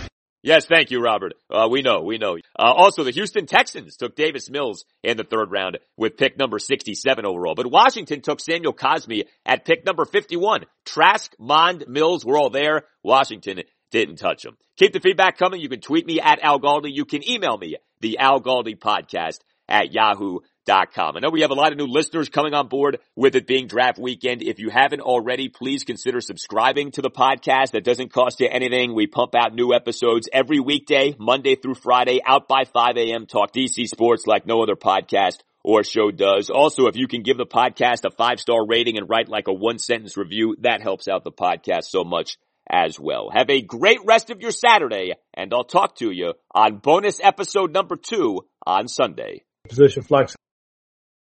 Yes, thank you, Robert. Uh, we know, we know. Uh, also, the Houston Texans took Davis Mills in the third round with pick number sixty-seven overall. But Washington took Samuel Cosmi at pick number fifty-one. Trask, Mond, Mills were all there. Washington didn't touch them. Keep the feedback coming. You can tweet me at Al Galdi. You can email me, the Al Galdi podcast at yahoo dot com. I know we have a lot of new listeners coming on board with it being draft weekend. If you haven't already, please consider subscribing to the podcast. That doesn't cost you anything. We pump out new episodes every weekday, Monday through Friday, out by five a.m. Talk D C sports like no other podcast or show does. Also, if you can give the podcast a five-star rating and write like a one-sentence review, that helps out the podcast so much as well. Have a great rest of your Saturday, and I'll talk to you on bonus episode number two on Sunday. Position flex.